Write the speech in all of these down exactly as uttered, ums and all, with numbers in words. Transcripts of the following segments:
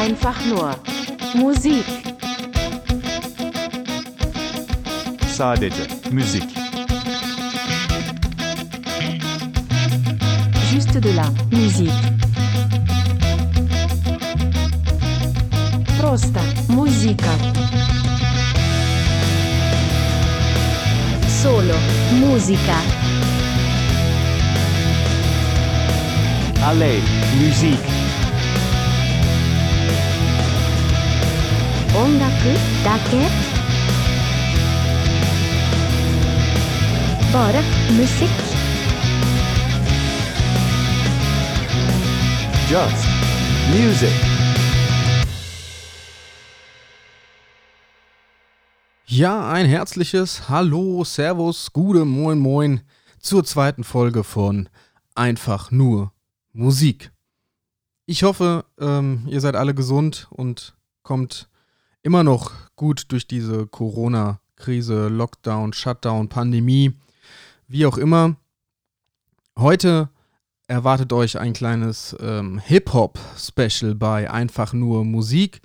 Einfach nur Musik. Sadece müzik. Juste de la musique. Prosta muzika. Solo musica. Allez, musique. 音楽だけ Bara musik. Just music. Ja, ein herzliches Hallo, Servus, Gude, Moin, Moin zur zweiten Folge von Einfach nur Musik. Ich hoffe, ähm, ihr seid alle gesund und kommt immer noch gut durch diese Corona-Krise, Lockdown, Shutdown, Pandemie, wie auch immer. Heute erwartet euch ein kleines ähm, Hip-Hop-Special bei Einfach nur Musik.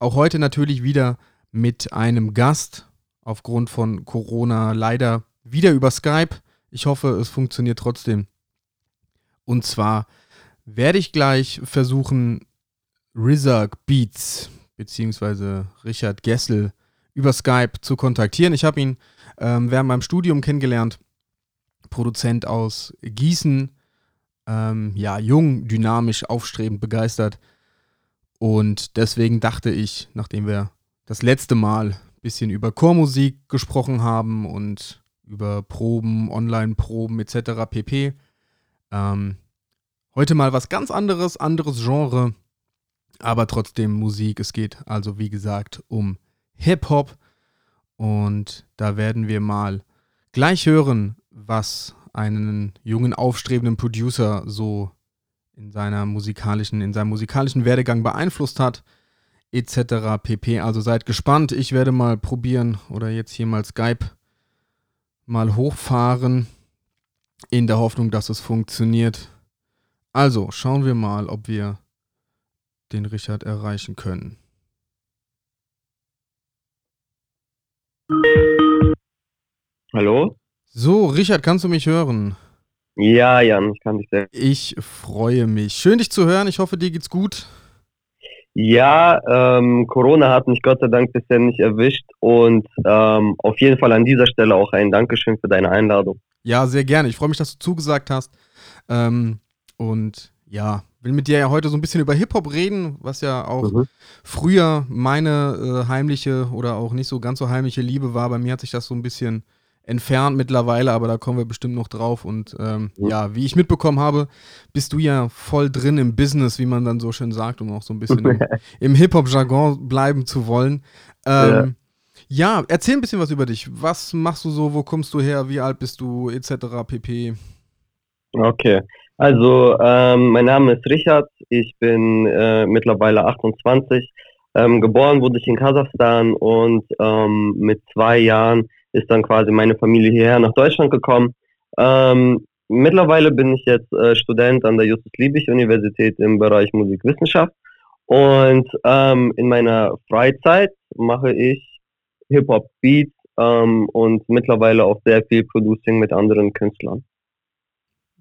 Auch heute natürlich wieder mit einem Gast, aufgrund von Corona leider wieder über Skype. Ich hoffe, es funktioniert trotzdem. Und zwar werde ich gleich versuchen, Rizak Beats beziehungsweise Richard Gessel über Skype zu kontaktieren. Ich habe ihn ähm, während meinem Studium kennengelernt, Produzent aus Gießen, ähm, ja, jung, dynamisch, aufstrebend, begeistert. Und deswegen dachte ich, nachdem wir das letzte Mal ein bisschen über Chormusik gesprochen haben und über Proben, Online-Proben et cetera pp., ähm, heute mal was ganz anderes, anderes Genre, aber trotzdem Musik. Es geht also, wie gesagt, um Hip-Hop. Und da werden wir mal gleich hören, was einen jungen, aufstrebenden Producer so in seiner musikalischen, in seinem musikalischen Werdegang beeinflusst hat, et cetera pp. Also seid gespannt. Ich werde mal probieren oder jetzt hier mal Skype mal hochfahren, in der Hoffnung, dass es funktioniert. Also schauen wir mal, ob wir den Richard erreichen können. Hallo? So, Richard, kannst du mich hören? Ja, Jan, ich kann dich hören. Ich freue mich. Schön, dich zu hören. Ich hoffe, dir geht's gut. Ja, ähm, Corona hat mich Gott sei Dank bisher nicht erwischt und ähm, auf jeden Fall an dieser Stelle auch ein Dankeschön für deine Einladung. Ja, sehr gerne. Ich freue mich, dass du zugesagt hast. Ähm, und ja, will mit dir ja heute so ein bisschen über Hip-Hop reden, was ja auch mhm. früher meine äh, heimliche oder auch nicht so ganz so heimliche Liebe war. Bei mir hat sich das so ein bisschen entfernt mittlerweile, aber da kommen wir bestimmt noch drauf. Und ähm, mhm. ja, wie ich mitbekommen habe, bist du ja voll drin im Business, wie man dann so schön sagt, um auch so ein bisschen im, im Hip-Hop-Jargon bleiben zu wollen. Ähm, ja. ja, erzähl ein bisschen was über dich. Was machst du so, wo kommst du her, wie alt bist du, et cetera pp. Okay. Also, ähm, mein Name ist Richard, ich bin äh, mittlerweile achtundzwanzig, ähm, geboren wurde ich in Kasachstan und ähm, mit zwei Jahren ist dann quasi meine Familie hierher nach Deutschland gekommen. Ähm, mittlerweile bin ich jetzt äh, Student an der Justus Liebig Universität im Bereich Musikwissenschaft und ähm, in meiner Freizeit mache ich Hip-Hop-Beats ähm, und mittlerweile auch sehr viel Producing mit anderen Künstlern.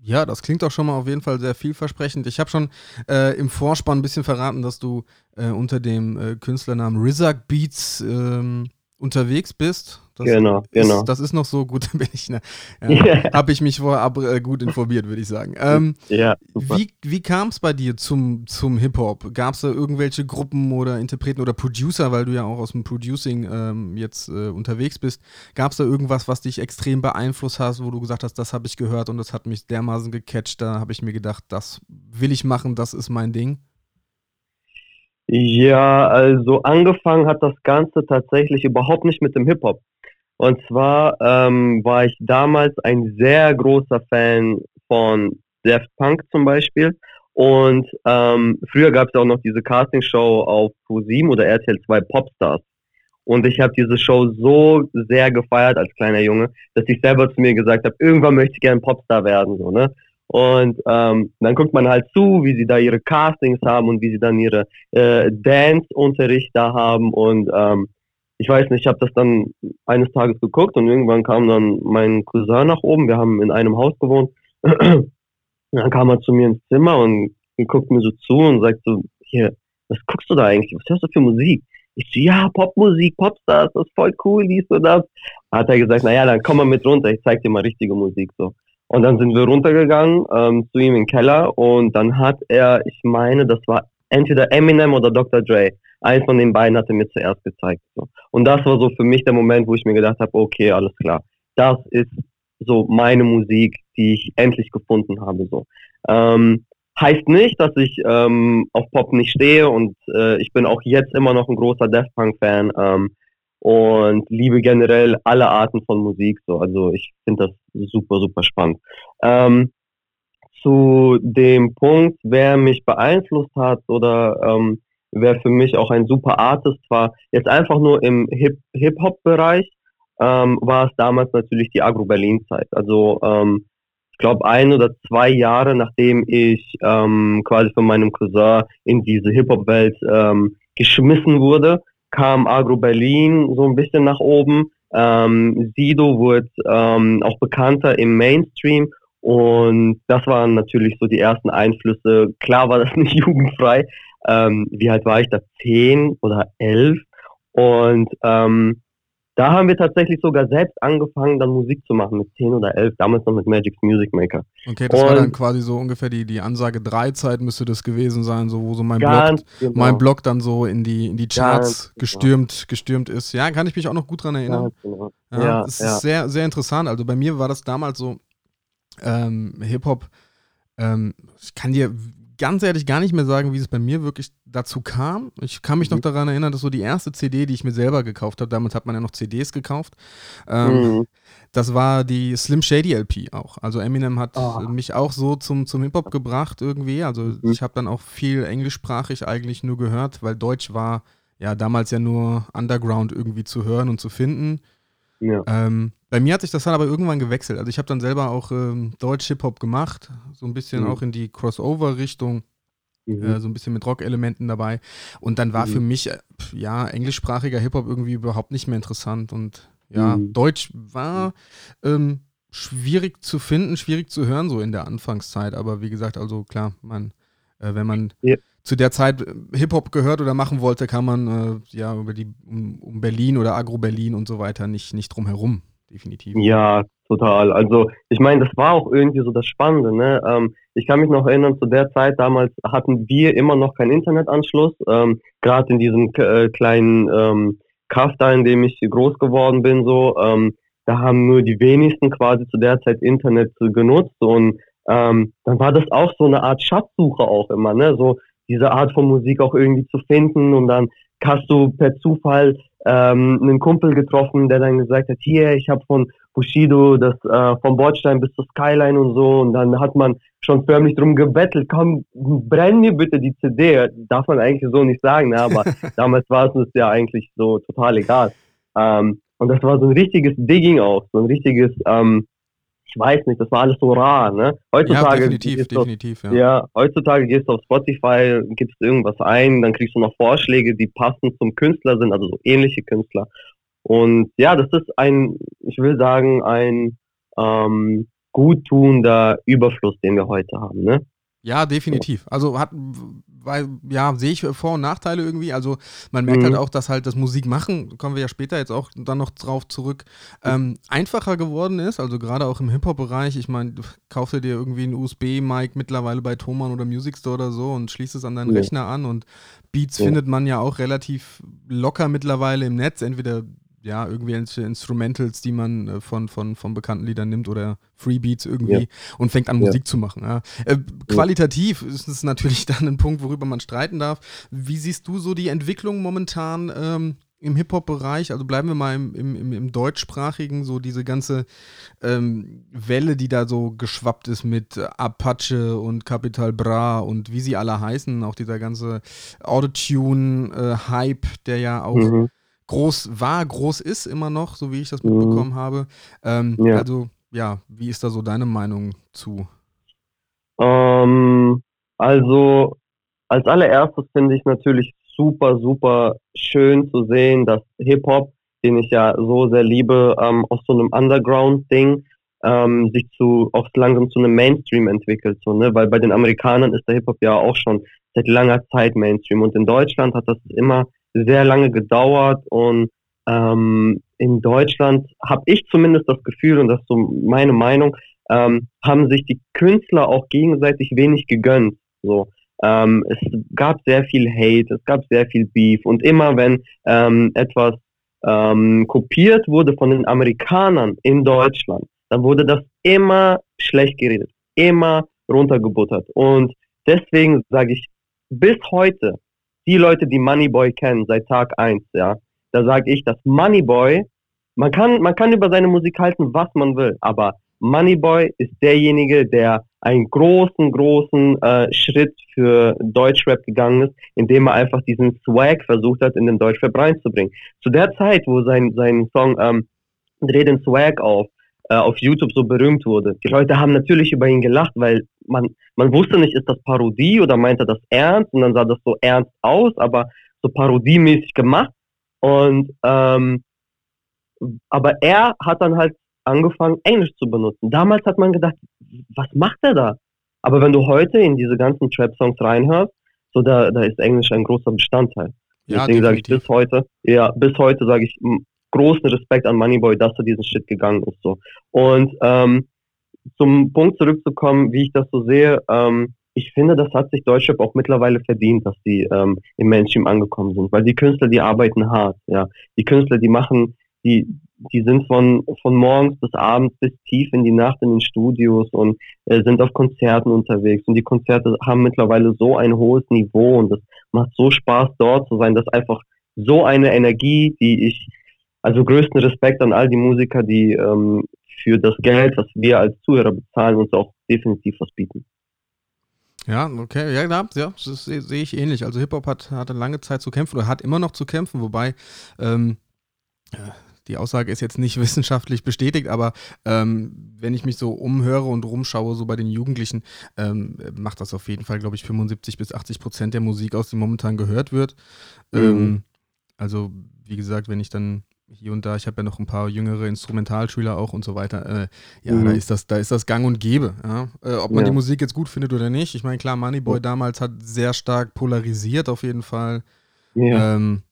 Ja, das klingt doch schon mal auf jeden Fall sehr vielversprechend. Ich habe schon äh, im Vorspann ein bisschen verraten, dass du äh, unter dem äh, Künstlernamen Rizak Beats ähm, unterwegs bist. Das genau, ist, genau. Das ist noch so gut, bin ich, ne, ja, yeah. habe ich mich vorher äh, gut informiert, würde ich sagen. Ähm, ja, super. Wie, wie kam es bei dir zum, zum Hip-Hop? Gab es da irgendwelche Gruppen oder Interpreten oder Producer, weil du ja auch aus dem Producing ähm, jetzt äh, unterwegs bist? Gab es da irgendwas, was dich extrem beeinflusst hat, wo du gesagt hast, das habe ich gehört und das hat mich dermaßen gecatcht, da habe ich mir gedacht, das will ich machen, das ist mein Ding? Ja, also angefangen hat das Ganze tatsächlich überhaupt nicht mit dem Hip-Hop. Und zwar ähm, war ich damals ein sehr großer Fan von Daft Punk zum Beispiel. Und ähm, früher gab es auch noch diese Castingshow auf Pro sieben oder R T L zwei Popstars. Und ich habe diese Show so sehr gefeiert als kleiner Junge, dass ich selber zu mir gesagt habe, irgendwann möchte ich gerne Popstar werden. So, ne? Und ähm, dann guckt man halt zu, wie sie da ihre Castings haben und wie sie dann ihre äh, Dance-Unterricht da haben. Und ähm, ich weiß nicht, ich habe das dann eines Tages geguckt und irgendwann kam dann mein Cousin nach oben. Wir haben in einem Haus gewohnt. Und dann kam er zu mir ins Zimmer und guckt mir so zu und sagt so, hier, was guckst du da eigentlich? Was hörst du für Musik? Ich so, ja, Popmusik, Popstars, das ist voll cool, dies und das. Hat er gesagt, naja, dann komm mal mit runter, ich zeig dir mal richtige Musik. So. Und dann sind wir runtergegangen ähm, zu ihm im Keller und dann hat er, ich meine, das war entweder Eminem oder Doktor Dre. Eins von den beiden hat er mir zuerst gezeigt. So. Und das war so für mich der Moment, wo ich mir gedacht habe, okay, alles klar, das ist so meine Musik, die ich endlich gefunden habe. So. Ähm, heißt nicht, dass ich ähm, auf Pop nicht stehe und äh, ich bin auch jetzt immer noch ein großer Daft Punk Fan ähm, und liebe generell alle Arten von Musik. So. Also ich finde das super, super spannend. Ähm, zu dem Punkt, wer mich beeinflusst hat oder ähm, wer für mich auch ein super Artist war, jetzt einfach nur im Hip- Hip-Hop-Bereich, ähm, war es damals natürlich die Aggro Berlin-Zeit. Also ähm, ich glaube, ein oder zwei Jahre, nachdem ich ähm, quasi von meinem Cousin in diese Hip-Hop-Welt ähm, geschmissen wurde, kam Aggro Berlin so ein bisschen nach oben. Ähm, Sido wurde ähm, auch bekannter im Mainstream und das waren natürlich so die ersten Einflüsse. Klar war das nicht jugendfrei. Ähm, wie alt war ich da? Zehn oder elf? Und ähm, da haben wir tatsächlich sogar selbst angefangen, dann Musik zu machen, mit zehn oder elf, damals noch mit Magix Music Maker. Okay, das und war dann quasi so ungefähr die, die Ansage drei Zeit müsste das gewesen sein, so, wo so mein Blog, genau. mein Blog dann so in die, in die Charts gestürmt, genau. gestürmt ist. Ja, kann ich mich auch noch gut dran erinnern. Genau. Ja, ja, das ist ja. sehr, sehr interessant. Also bei mir war das damals so, ähm, Hip-Hop, ähm, ich kann dir ganz ehrlich gar nicht mehr sagen, wie es bei mir wirklich dazu kam. Ich kann mich noch daran erinnern, dass so die erste C D, die ich mir selber gekauft habe, damals hat man ja noch C Ds gekauft, ähm, mhm. das war die Slim Shady L P auch. Also Eminem hat oh. mich auch so zum, zum Hip-Hop gebracht irgendwie. Also mhm. ich habe dann auch viel englischsprachig eigentlich nur gehört, weil Deutsch war ja damals ja nur Underground irgendwie zu hören und zu finden. Ja. Ähm, bei mir hat sich das dann aber irgendwann gewechselt. Also ich habe dann selber auch ähm, Deutsch-Hip-Hop gemacht, so ein bisschen mhm. auch in die Crossover-Richtung, mhm. äh, so ein bisschen mit Rock-Elementen dabei. Und dann war mhm. für mich, äh, ja, englischsprachiger Hip-Hop irgendwie überhaupt nicht mehr interessant. Und ja, mhm. Deutsch war ähm, schwierig zu finden, schwierig zu hören, so in der Anfangszeit. Aber wie gesagt, also klar, man, äh, wenn man... Ja. zu der Zeit Hip-Hop gehört oder machen wollte, kann man äh, ja über die um, um Berlin oder Aggro Berlin und so weiter nicht, nicht drum herum, definitiv. Ja, total. Also ich meine, das war auch irgendwie so das Spannende. Ne? Ähm, ich kann mich noch erinnern, zu der Zeit damals hatten wir immer noch keinen Internetanschluss. Ähm, Gerade in diesem äh, kleinen ähm, Kaff da, in dem ich groß geworden bin, so, ähm, da haben nur die wenigsten quasi zu der Zeit Internet genutzt und ähm, dann war das auch so eine Art Schatzsuche auch immer, ne? So diese Art von Musik auch irgendwie zu finden und dann hast du per Zufall ähm, einen Kumpel getroffen, der dann gesagt hat, hier, ich habe von Bushido das äh, vom Bordstein bis zur Skyline und so und dann hat man schon förmlich drum gebettelt, komm, brenn mir bitte die C D, darf man eigentlich so nicht sagen, ne? Aber damals war es uns ja eigentlich so total egal. Ähm, und das war so ein richtiges Digging auch, so ein richtiges, ähm, ich weiß nicht, das war alles so rar, ne? Heutzutage ja, definitiv, definitiv, auf, ja. ja. Heutzutage gehst du auf Spotify, gibst irgendwas ein, dann kriegst du noch Vorschläge, die passend zum Künstler sind, also so ähnliche Künstler. Und ja, das ist ein, ich will sagen, ein ähm, guttuender Überfluss, den wir heute haben, ne? Ja, definitiv. Also hat, weil, ja, sehe ich Vor- und Nachteile irgendwie. Also man merkt mhm. halt auch, dass halt das Musikmachen, kommen wir ja später jetzt auch dann noch drauf zurück, ähm, einfacher geworden ist. Also gerade auch im Hip-Hop-Bereich. Ich meine, du kaufst dir irgendwie einen U S B-Mic mittlerweile bei Thomann oder Music Store oder so und schließt es an deinen ja. Rechner an und Beats ja. findet man ja auch relativ locker mittlerweile im Netz. Entweder ja, irgendwie Instrumentals, die man von, von, von bekannten Liedern nimmt oder Freebeats irgendwie ja. und fängt an, Musik ja. zu machen. Ja. Äh, qualitativ ist es natürlich dann ein Punkt, worüber man streiten darf. Wie siehst du so die Entwicklung momentan ähm, im Hip-Hop-Bereich? Also bleiben wir mal im, im, im deutschsprachigen, so diese ganze ähm, Welle, die da so geschwappt ist mit Apache und Capital Bra und wie sie alle heißen, auch dieser ganze Autotune-Hype, äh, der ja auch mhm. groß war, groß ist immer noch, so wie ich das mitbekommen mhm. habe. Ähm, ja. Also, ja, wie ist da so deine Meinung zu? Ähm, also als allererstes finde ich natürlich super, super schön zu sehen, dass Hip-Hop, den ich ja so sehr liebe, ähm, aus so einem Underground-Ding ähm, sich zu auch langsam zu einem Mainstream entwickelt. So, ne? Weil bei den Amerikanern ist der Hip-Hop ja auch schon seit langer Zeit Mainstream. Und in Deutschland hat das immer sehr lange gedauert. Und ähm, in Deutschland habe ich zumindest das Gefühl, und das ist so meine Meinung, ähm, haben sich die Künstler auch gegenseitig wenig gegönnt. So. Ähm, es gab sehr viel Hate, es gab sehr viel Beef. Und immer wenn ähm, etwas ähm, kopiert wurde von den Amerikanern in Deutschland, dann wurde das immer schlecht geredet, immer runtergebuttert. Und deswegen sage ich bis heute, die Leute, die Moneyboy kennen, seit Tag eins, ja, da sage ich, dass Moneyboy, man kann, man kann über seine Musik halten, was man will, aber Moneyboy ist derjenige, der einen großen, großen äh, Schritt für Deutschrap gegangen ist, indem er einfach diesen Swag versucht hat, in den Deutschrap reinzubringen. Zu der Zeit, wo sein, sein Song ähm, Dreh den Swag auf, äh, auf YouTube so berühmt wurde, die Leute haben natürlich über ihn gelacht, weil man, man wusste nicht, ist das Parodie oder meint er das ernst? Und dann sah das so ernst aus, aber so parodiemäßig gemacht. Und ähm, aber er hat dann halt angefangen, Englisch zu benutzen. Damals hat man gedacht, was macht er da? Aber wenn du heute in diese ganzen Trap-Songs reinhörst, so da, da ist Englisch ein großer Bestandteil. Ja, deswegen sage ich bis heute, ja, bis heute sage ich großen Respekt an Moneyboy, dass er diesen Shit gegangen ist. So. Und ähm, zum Punkt zurückzukommen, wie ich das so sehe, ähm, ich finde, das hat sich Deutschrap auch mittlerweile verdient, dass die ähm, im Mainstream angekommen sind, weil die Künstler, die arbeiten hart, ja. Die Künstler, die machen, die die sind von, von morgens bis abends bis tief in die Nacht in den Studios und äh, sind auf Konzerten unterwegs. Und die Konzerte haben mittlerweile so ein hohes Niveau und es macht so Spaß, dort zu sein. Das ist einfach so eine Energie, die ich, also größten Respekt an all die Musiker, die ähm, für das Geld, was wir als Zuhörer bezahlen, uns auch definitiv was bieten. Ja, okay, ja, klar, ja, das sehe seh ich ähnlich. Also Hip-Hop hat, hatte lange Zeit zu kämpfen oder hat immer noch zu kämpfen, wobei, ähm, ja. Die Aussage ist jetzt nicht wissenschaftlich bestätigt, aber ähm, wenn ich mich so umhöre und rumschaue, so bei den Jugendlichen, ähm, macht das auf jeden Fall, glaube ich, fünfundsiebzig bis achtzig Prozent der Musik aus, die momentan gehört wird. Mhm. Ähm, also, wie gesagt, wenn ich dann hier und da, ich habe ja noch ein paar jüngere Instrumentalschüler auch und so weiter, äh, ja, mhm. da ist das, da ist das gang und gäbe. Ja? Äh, ob man ja. die Musik jetzt gut findet oder nicht, ich meine, klar, Moneyboy mhm. damals hat sehr stark polarisiert auf jeden Fall. Ja. Ähm,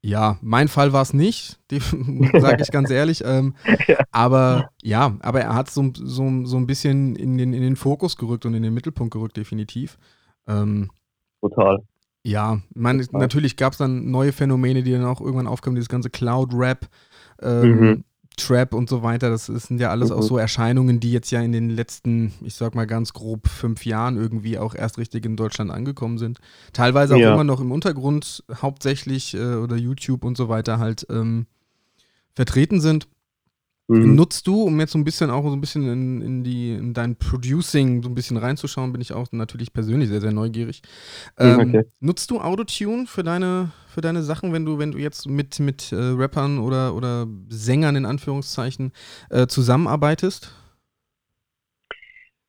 Ja, mein Fall war es nicht, sage ich ganz ehrlich. Ähm, ja. Aber ja, aber er hat es so, so, so ein bisschen in den, in den Fokus gerückt und in den Mittelpunkt gerückt, definitiv. Ähm, Total. Ja, man, Total. Natürlich gab es dann neue Phänomene, die dann auch irgendwann aufkamen, dieses ganze Cloud-Rap, ähm, mhm. Trap und so weiter. Das sind ja alles mhm. auch so Erscheinungen, die jetzt ja in den letzten, ich sag mal ganz grob, fünf Jahren irgendwie auch erst richtig in Deutschland angekommen sind. Teilweise auch ja. immer noch im Untergrund hauptsächlich äh, oder YouTube und so weiter halt ähm, vertreten sind. Mhm. Nutzt du, um jetzt so ein bisschen auch so ein bisschen in, in, die, in dein Producing so ein bisschen reinzuschauen, bin ich auch natürlich persönlich sehr, sehr neugierig. Ähm, okay. Nutzt du Autotune für deine, für deine Sachen, wenn du, wenn du jetzt mit, mit äh, Rappern oder, oder Sängern in Anführungszeichen äh, zusammenarbeitest?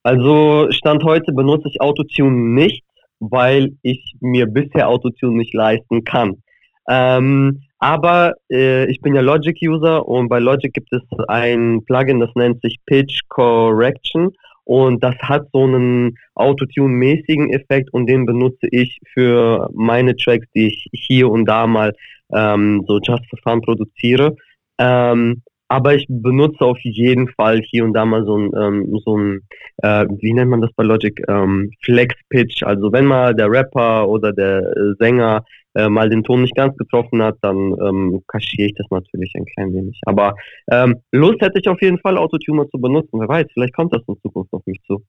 Also Stand heute benutze ich Autotune nicht, weil ich mir bisher Autotune nicht leisten kann. Ähm, Aber äh, ich bin ja Logic-User und bei Logic gibt es ein Plugin, das nennt sich Pitch Correction und das hat so einen Autotune-mäßigen Effekt und den benutze ich für meine Tracks, die ich hier und da mal ähm, so just for fun produziere. Ähm, aber ich benutze auf jeden Fall hier und da mal so ein, ähm, so ein äh, wie nennt man das bei Logic, ähm, Flex-Pitch. Also wenn mal der Rapper oder der äh, Sänger mal den Ton nicht ganz getroffen hat, dann ähm, kaschiere ich das natürlich ein klein wenig. Aber ähm, Lust hätte ich auf jeden Fall, Autotune zu benutzen. Wer weiß, vielleicht kommt das in Zukunft auf mich zu.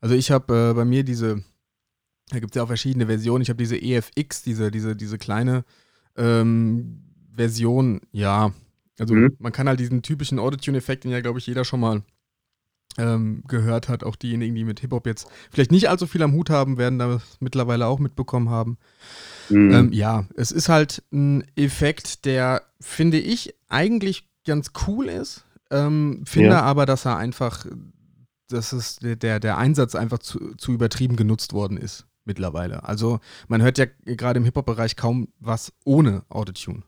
Also ich habe äh, bei mir diese, da gibt es ja auch verschiedene Versionen, ich habe diese E F X, diese, diese, diese kleine ähm, Version, ja, also mhm. man kann halt diesen typischen Autotune-Effekt, den ja, glaube ich, jeder schon mal ähm, gehört hat, auch diejenigen, die mit Hip-Hop jetzt vielleicht nicht allzu viel am Hut haben, werden das mittlerweile auch mitbekommen haben. Mhm. Ähm, ja, es ist halt ein Effekt, der, finde ich, eigentlich ganz cool ist, ähm, finde ja. aber, dass er einfach dass es der, der Einsatz einfach zu, zu übertrieben genutzt worden ist mittlerweile. Also man hört ja gerade im Hip-Hop-Bereich kaum was ohne Autotune.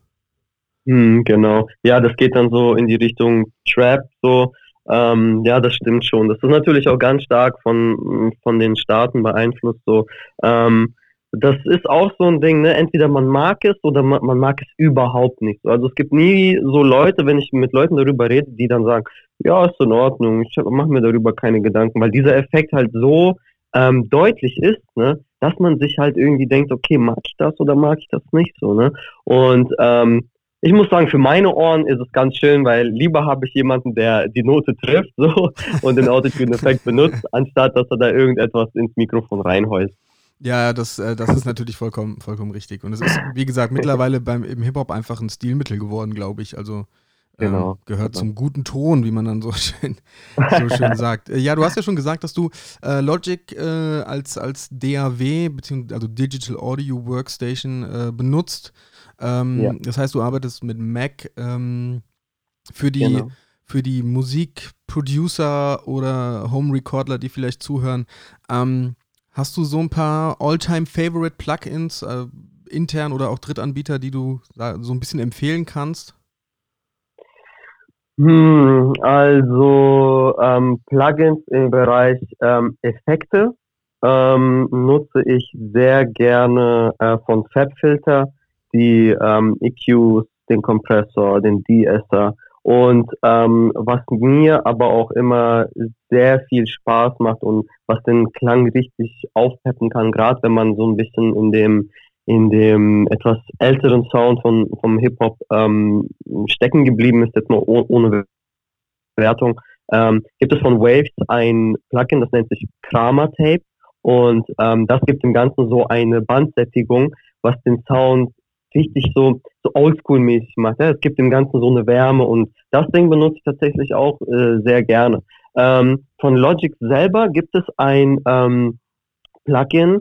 Hm, genau. Ja, das geht dann so in die Richtung Trap, so. Ähm, ja, das stimmt schon. Das ist natürlich auch ganz stark von, von den Staaten beeinflusst, so. Ähm, das ist auch so ein Ding, ne? Entweder man mag es oder man, man mag es überhaupt nicht. Also es gibt nie so Leute, wenn ich mit Leuten darüber rede, die dann sagen, ja, ist in Ordnung, ich mache mir darüber keine Gedanken, weil dieser Effekt halt so ähm, deutlich ist, ne, dass man sich halt irgendwie denkt, okay, mag ich das oder mag ich das nicht, so, ne? Und ähm, ich muss sagen, für meine Ohren ist es ganz schön, weil lieber habe ich jemanden, der die Note trifft, so, und den Autotune-Effekt benutzt, anstatt dass er da irgendetwas ins Mikrofon reinheult. Ja, das, äh, das ist natürlich vollkommen, vollkommen richtig. Und es ist, wie gesagt, mittlerweile beim im Hip-Hop einfach ein Stilmittel geworden, glaube ich. Also äh, genau. gehört genau. zum guten Ton, wie man dann so schön, so schön sagt. Äh, ja, du hast ja schon gesagt, dass du äh, Logic äh, als, als D A W, beziehungsweise also Digital Audio Workstation, äh, benutzt. Ähm, ja. Das heißt, du arbeitest mit Mac ähm, für die... Genau. für die Musikproducer oder Home-Recorder, die vielleicht zuhören. Ähm, Hast du so ein paar All-Time-Favorite-Plugins, äh, intern oder auch Drittanbieter, die du so ein bisschen empfehlen kannst? Hm, also ähm, Plugins im Bereich ähm, Effekte ähm, nutze ich sehr gerne äh, von Fabfilter, die ähm, E Qs, den Kompressor, den De-Esser. Und ähm, was mir aber auch immer sehr viel Spaß macht und was den Klang richtig aufpeppen kann, gerade wenn man so ein bisschen in dem in dem etwas älteren Sound von vom Hip-Hop ähm, stecken geblieben ist, jetzt nur oh, ohne Wertung, ähm, gibt es von Waves ein Plugin, das nennt sich Kramer Tape, und ähm, das gibt dem Ganzen so eine Bandsättigung, was den Sound richtig so, so oldschool-mäßig macht. Ja? Es gibt dem Ganzen so eine Wärme, und das Ding benutze ich tatsächlich auch äh, sehr gerne. Ähm, von Logic selber gibt es ein ähm, Plugin,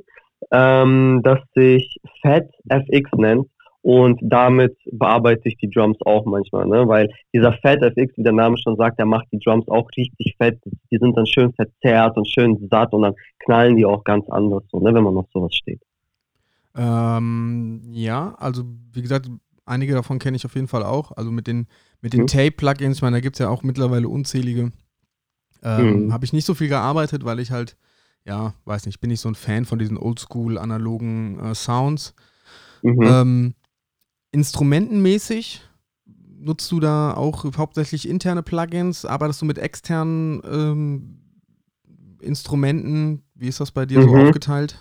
ähm, das sich Fat F X nennt, und damit bearbeite ich die Drums auch manchmal, ne? Weil dieser Fat F X, wie der Name schon sagt, der macht die Drums auch richtig fett. Die sind dann schön verzerrt und schön satt, und dann knallen die auch ganz anders, so, ne? Wenn man auf sowas steht. Ähm, ja, also wie gesagt, einige davon kenne ich auf jeden Fall auch. Also mit den, mit den mhm. Tape-Plugins, ich meine, da gibt es ja auch mittlerweile unzählige. Ähm, mhm. Habe ich nicht so viel gearbeitet, weil ich halt, ja, weiß nicht, bin nicht so ein Fan von diesen oldschool-analogen äh, Sounds. Mhm. Ähm, instrumentenmäßig nutzt du da auch hauptsächlich interne Plugins? Arbeitest du mit externen ähm, Instrumenten? Wie ist das bei dir mhm. so aufgeteilt?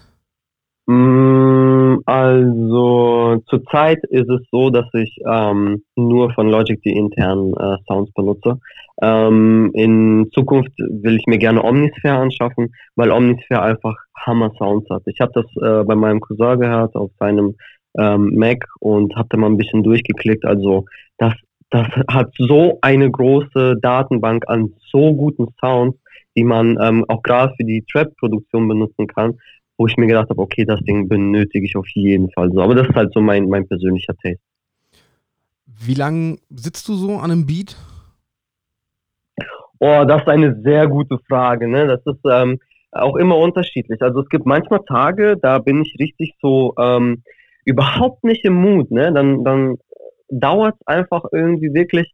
Also zurzeit ist es so, dass ich ähm, nur von Logic die internen äh, Sounds benutze. Ähm, in Zukunft will ich mir gerne Omnisphere anschaffen, weil Omnisphere einfach Hammer-Sounds hat. Ich habe das äh, bei meinem Cousin gehört auf seinem ähm, Mac und habe da mal ein bisschen durchgeklickt. Also das, das hat so eine große Datenbank an so guten Sounds, die man ähm, auch gerade für die Trap-Produktion benutzen kann, wo ich mir gedacht habe, okay, das Ding benötige ich auf jeden Fall. So, aber das ist halt so mein, mein persönlicher Taste. Wie lange sitzt du so an einem Beat? Oh, das ist eine sehr gute Frage, ne? Das ist ähm, auch immer unterschiedlich. Also es gibt manchmal Tage, da bin ich richtig so ähm, überhaupt nicht im Mood, ne? Dann, dann dauert es einfach irgendwie wirklich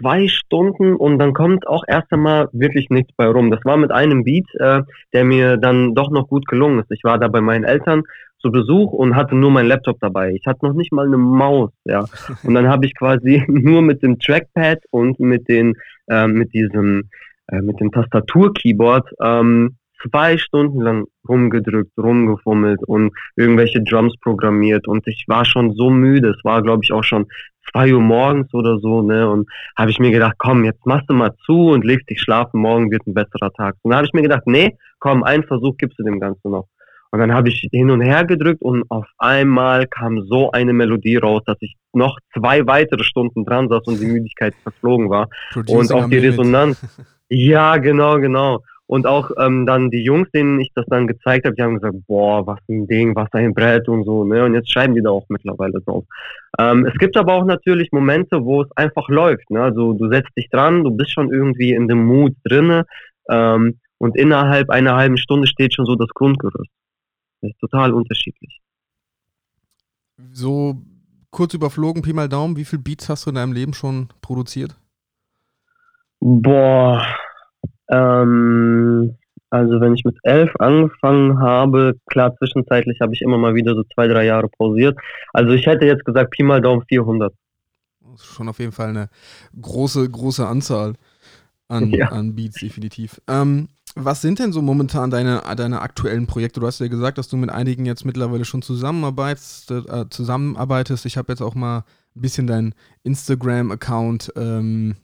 zwei Stunden und dann kommt auch erst einmal wirklich nichts bei rum. Das war mit einem Beat, äh, der mir dann doch noch gut gelungen ist. Ich war da bei meinen Eltern zu Besuch und hatte nur meinen Laptop dabei. Ich hatte noch nicht mal eine Maus, ja. Und dann habe ich quasi nur mit dem Trackpad und mit den äh, mit diesem äh, mit dem Tastatur-Keyboard ähm, zwei Stunden lang rumgedrückt, rumgefummelt und irgendwelche Drums programmiert, und ich war schon so müde. Es war, glaube ich, auch schon zwei Uhr morgens oder so, ne, und habe ich mir gedacht, komm, jetzt machst du mal zu und legst dich schlafen, morgen wird ein besserer Tag. Und dann habe ich mir gedacht, nee, komm, einen Versuch gibst du dem Ganzen noch. Und dann habe ich hin und her gedrückt und auf einmal kam so eine Melodie raus, dass ich noch zwei weitere Stunden dran saß und die Müdigkeit verflogen war. Und auch die Resonanz. Ja, genau, genau. Und auch ähm, dann die Jungs, denen ich das dann gezeigt habe, die haben gesagt, boah, was ein Ding, was ein Brett und so, ne? Und jetzt schreiben die da auch mittlerweile drauf. Ähm, es gibt aber auch natürlich Momente, wo es einfach läuft, ne? Also du setzt dich dran, du bist schon irgendwie in dem Mood drinne, ähm, Und innerhalb einer halben Stunde steht schon so das Grundgerüst. Das ist total unterschiedlich. So kurz überflogen, Pi mal Daumen, wie viele Beats hast du in deinem Leben schon produziert? Boah, ähm, also wenn ich mit elf angefangen habe, klar, zwischenzeitlich habe ich immer mal wieder so zwei, drei Jahre pausiert. Also ich hätte jetzt gesagt, Pi mal Daumen vierhundert. Das ist schon auf jeden Fall eine große, große Anzahl an, ja. an Beats, definitiv. Ähm, was sind denn so momentan deine, deine aktuellen Projekte? Du hast ja gesagt, dass du mit einigen jetzt mittlerweile schon zusammenarbeitest. Äh, zusammenarbeitest. Ich habe jetzt auch mal ein bisschen deinen Instagram-Account ähm,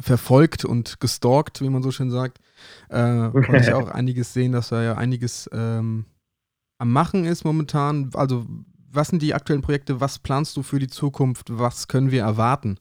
verfolgt und gestalkt, wie man so schön sagt. Äh, konnte ich auch einiges sehen, dass da ja einiges ähm, am Machen ist momentan. Also was sind die aktuellen Projekte? Was planst du für die Zukunft? Was können wir erwarten?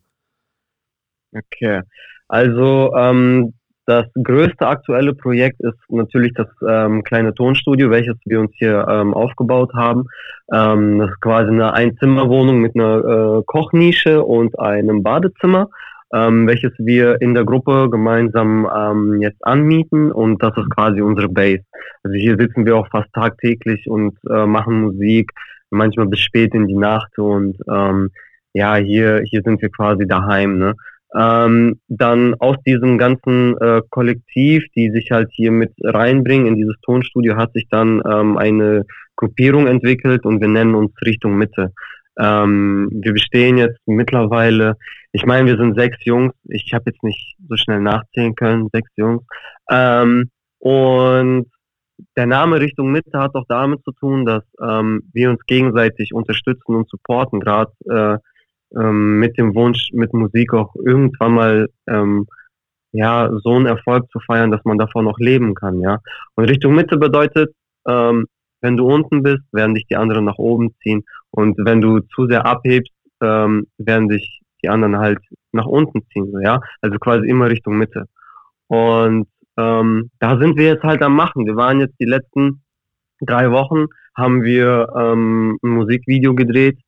Okay, also ähm, das größte aktuelle Projekt ist natürlich das ähm, kleine Tonstudio, welches wir uns hier ähm, aufgebaut haben. Ähm, das ist quasi eine Einzimmerwohnung mit einer äh, Kochnische und einem Badezimmer, ähm, welches wir in der Gruppe gemeinsam ähm, jetzt anmieten, und das ist quasi unsere Base. Also hier sitzen wir auch fast tagtäglich und äh, machen Musik, manchmal bis spät in die Nacht, und ähm, ja, hier hier sind wir quasi daheim, ne? Ähm, dann aus diesem ganzen äh, Kollektiv, die sich halt hier mit reinbringen in dieses Tonstudio, hat sich dann ähm, eine Gruppierung entwickelt, und wir nennen uns Richtung Mitte. Ähm, wir bestehen jetzt mittlerweile, ich meine, wir sind sechs Jungs, ich habe jetzt nicht so schnell nachzählen können, sechs Jungs, ähm, und der Name Richtung Mitte hat auch damit zu tun, dass ähm, wir uns gegenseitig unterstützen und supporten, gerade äh, ähm, mit dem Wunsch, mit Musik auch irgendwann mal ähm, ja, so einen Erfolg zu feiern, dass man davon auch leben kann. Ja? Und Richtung Mitte bedeutet, ähm, wenn du unten bist, werden dich die anderen nach oben ziehen, und wenn du zu sehr abhebst, ähm, werden dich die anderen halt nach unten ziehen. Ja? Also quasi immer Richtung Mitte. Und Ähm, da sind wir jetzt halt am Machen. Wir waren jetzt die letzten drei Wochen, haben wir ähm, ein Musikvideo gedreht.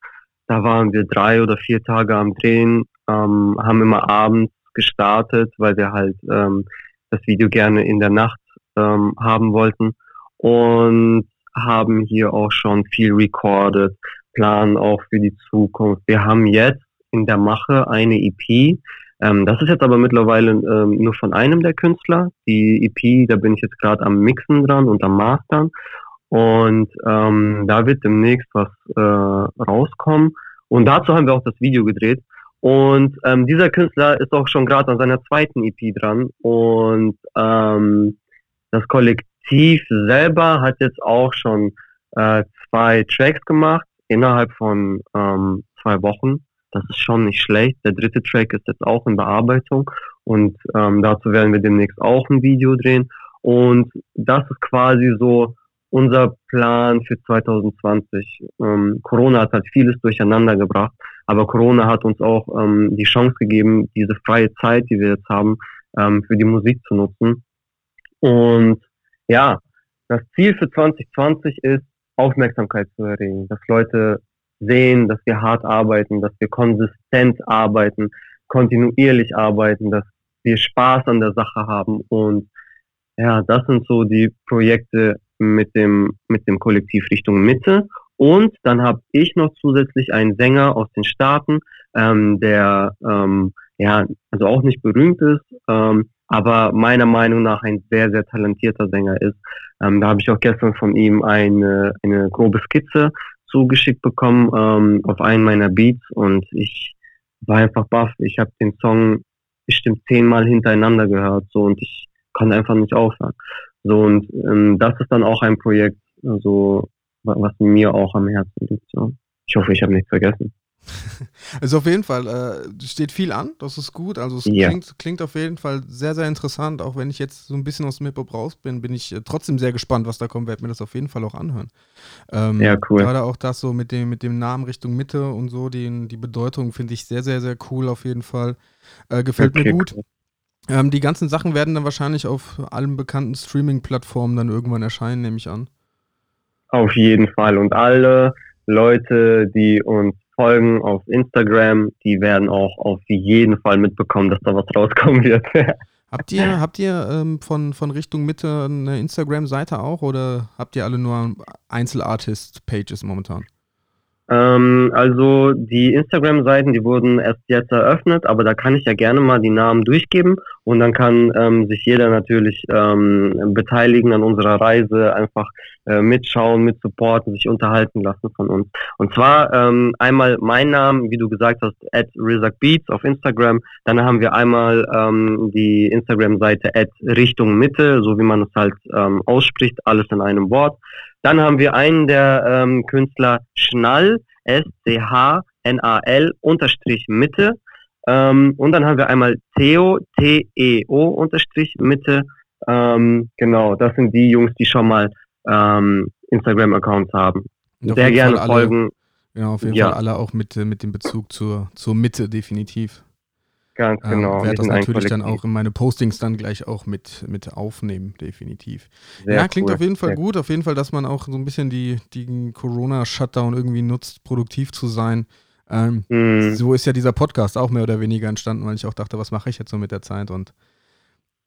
Da waren wir drei oder vier Tage am Drehen, ähm, haben immer abends gestartet, weil wir halt ähm, das Video gerne in der Nacht ähm, haben wollten, und haben hier auch schon viel recorded, planen auch für die Zukunft. Wir haben jetzt in der Mache eine E P. Das ist jetzt aber mittlerweile ähm, nur von einem der Künstler. Die E P, da bin ich jetzt gerade am Mixen dran und am Mastern. Und ähm, da wird demnächst was äh, rauskommen. Und dazu haben wir auch das Video gedreht. Und ähm, dieser Künstler ist auch schon gerade an seiner zweiten E P dran. Und ähm, das Kollektiv selber hat jetzt auch schon äh, zwei Tracks gemacht innerhalb von ähm, zwei Wochen. Das ist schon nicht schlecht. Der dritte Track ist jetzt auch in Bearbeitung, und ähm, dazu werden wir demnächst auch ein Video drehen. Und das ist quasi so unser Plan für zwanzig zwanzig. Ähm, Corona hat halt vieles durcheinander gebracht, aber Corona hat uns auch ähm, die Chance gegeben, diese freie Zeit, die wir jetzt haben, ähm, für die Musik zu nutzen. Und ja, das Ziel für zwanzig zwanzig ist, Aufmerksamkeit zu erregen, dass Leute sehen, dass wir hart arbeiten, dass wir konsistent arbeiten, kontinuierlich arbeiten, dass wir Spaß an der Sache haben, und ja, das sind so die Projekte mit dem mit dem Kollektiv Richtung Mitte. Und dann habe ich noch zusätzlich einen Sänger aus den Staaten, ähm, der ähm, ja also auch nicht berühmt ist, ähm, aber meiner Meinung nach ein sehr, sehr talentierter Sänger ist. Ähm, da habe ich auch gestern von ihm eine eine grobe Skizze zugeschickt bekommen ähm, auf einen meiner Beats, und ich war einfach baff. Ich habe den Song bestimmt zehnmal hintereinander gehört, so, und ich konnte einfach nicht aufhören. So, und ähm, das ist dann auch ein Projekt, also, was mir auch am Herzen liegt. So. Ich hoffe, ich habe nichts vergessen. Also auf jeden Fall äh, steht viel an, das ist gut, also es yeah. klingt, klingt auf jeden Fall sehr, sehr interessant, auch wenn ich jetzt so ein bisschen aus dem Hip-Hop raus bin, bin ich äh, trotzdem sehr gespannt, was da kommt, werde mir das auf jeden Fall auch anhören. Ähm, ja, cool. Gerade auch das so mit dem, mit dem Namen Richtung Mitte und so, den, die Bedeutung finde ich sehr, sehr, sehr cool auf jeden Fall, äh, gefällt okay, mir gut. Cool. Ähm, die ganzen Sachen werden dann wahrscheinlich auf allen bekannten Streaming-Plattformen dann irgendwann erscheinen, nehme ich an. Auf jeden Fall, und alle Leute, die uns folgen auf Instagram, die werden auch auf jeden Fall mitbekommen, dass da was rauskommen wird. Habt ihr, habt ihr ähm, von, von Richtung Mitte eine Instagram-Seite auch oder habt ihr alle nur Einzelartist-Pages momentan? Ähm, also die Instagram-Seiten, die wurden erst jetzt eröffnet, aber da kann ich ja gerne mal die Namen durchgeben und dann kann ähm, sich jeder natürlich ähm, beteiligen an unserer Reise, einfach äh, mitschauen, mitsupporten, sich unterhalten lassen von uns. Und zwar ähm, einmal mein Name, wie du gesagt hast, at Rizak Beats auf Instagram, dann haben wir einmal ähm, die Instagram-Seite at Richtung Mitte, so wie man es halt ähm, ausspricht, alles in einem Wort. Dann haben wir einen der ähm, Künstler Schnall, S C H N A L, unterstrich Mitte. Ähm, und dann haben wir einmal TOTEO, T E O, unterstrich Mitte. Ähm, genau, das sind die Jungs, die schon mal ähm, Instagram-Accounts haben. Sehr Fall gerne alle, folgen. Ja, auf jeden ja. Fall alle auch mit, mit dem Bezug zur, zur Mitte, definitiv. Ganz genau. Ich ähm, werde das natürlich dann auch in meine Postings dann gleich auch mit, mit aufnehmen, definitiv. Sehr ja, klingt cool. Auf jeden Fall gut. Auf jeden Fall, dass man auch so ein bisschen die, die Corona-Shutdown irgendwie nutzt, produktiv zu sein. Ähm, mhm. So ist ja dieser Podcast auch mehr oder weniger entstanden, weil ich auch dachte, was mache ich jetzt so mit der Zeit? Und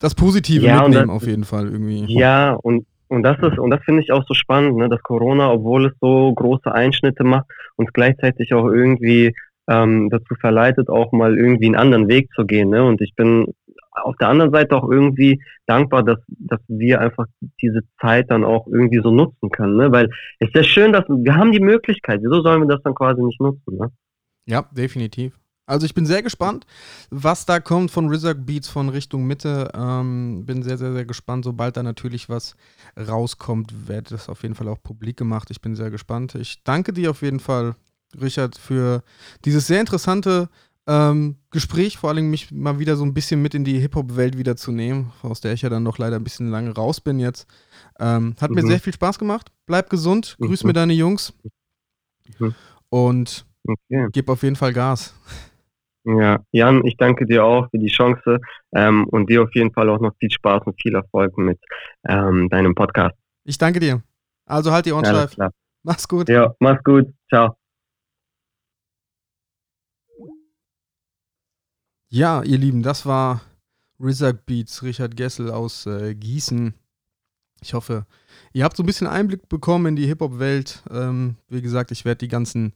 das Positive ja, mitnehmen das, auf jeden Fall irgendwie. Ja, und Und das ist, und das finde ich auch so spannend, ne, dass Corona, obwohl es so große Einschnitte macht, uns gleichzeitig auch irgendwie ähm, dazu verleitet, auch mal irgendwie einen anderen Weg zu gehen, ne? Und ich bin auf der anderen Seite auch irgendwie dankbar, dass, dass wir einfach diese Zeit dann auch irgendwie so nutzen können, ne? Weil es ist ja schön, dass wir haben die Möglichkeit, wieso sollen wir das dann quasi nicht nutzen, ne? Ja, definitiv. Also ich bin sehr gespannt, was da kommt von Rizak Beats von Richtung Mitte. Ähm, bin sehr, sehr, sehr gespannt. Sobald da natürlich was rauskommt, wird das auf jeden Fall auch publik gemacht. Ich bin sehr gespannt. Ich danke dir auf jeden Fall, Richard, für dieses sehr interessante ähm, Gespräch. Vor allem mich mal wieder so ein bisschen mit in die Hip-Hop-Welt wieder zu nehmen, aus der ich ja dann doch leider ein bisschen lange raus bin jetzt. Ähm, hat mhm. mir sehr viel Spaß gemacht. Bleib gesund. Mhm. Grüß mir deine Jungs. Mhm. Und okay. Gib auf jeden Fall Gas. Ja, Jan, ich danke dir auch für die Chance ähm, und dir auf jeden Fall auch noch viel Spaß und viel Erfolg mit ähm, deinem Podcast. Ich danke dir. Also halt die Ohren steif. Mach's gut. Ja, mach's gut. Ciao. Ja, ihr Lieben, das war Rizak Beats, Richard Gessel aus äh, Gießen. Ich hoffe, ihr habt so ein bisschen Einblick bekommen in die Hip-Hop-Welt. Ähm, wie gesagt, ich werde die ganzen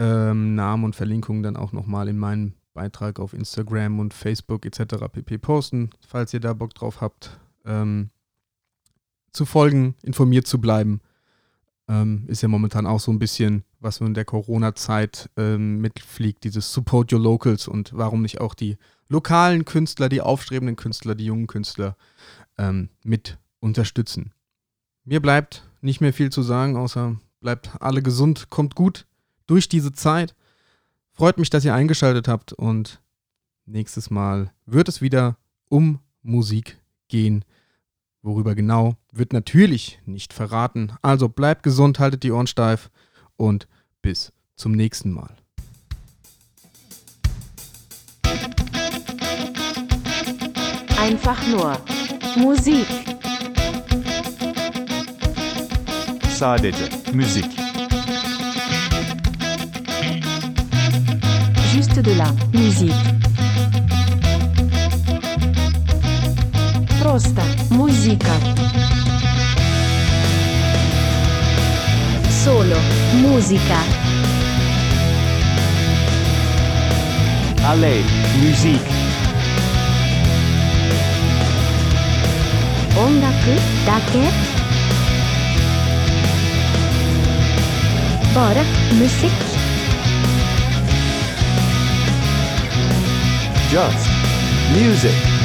Ähm, Namen und Verlinkungen dann auch nochmal in meinem Beitrag auf Instagram und Facebook et cetera pp. posten, falls ihr da Bock drauf habt, ähm, zu folgen, informiert zu bleiben. Ähm, ist ja momentan auch so ein bisschen, was in der Corona-Zeit ähm, mitfliegt, dieses Support Your Locals und warum nicht auch die lokalen Künstler, die aufstrebenden Künstler, die jungen Künstler ähm, mit unterstützen. Mir bleibt nicht mehr viel zu sagen, außer bleibt alle gesund, kommt gut durch diese Zeit. Freut mich, dass ihr eingeschaltet habt und nächstes Mal wird es wieder um Musik gehen. Worüber genau, wird natürlich nicht verraten. Also bleibt gesund, haltet die Ohren steif und bis zum nächsten Mal. Einfach nur Musik. Sadece Musik. Juste de la musique. Prosta musica. Solo musica. Allez, musique. Ongaku dake. Bara musik. Just music.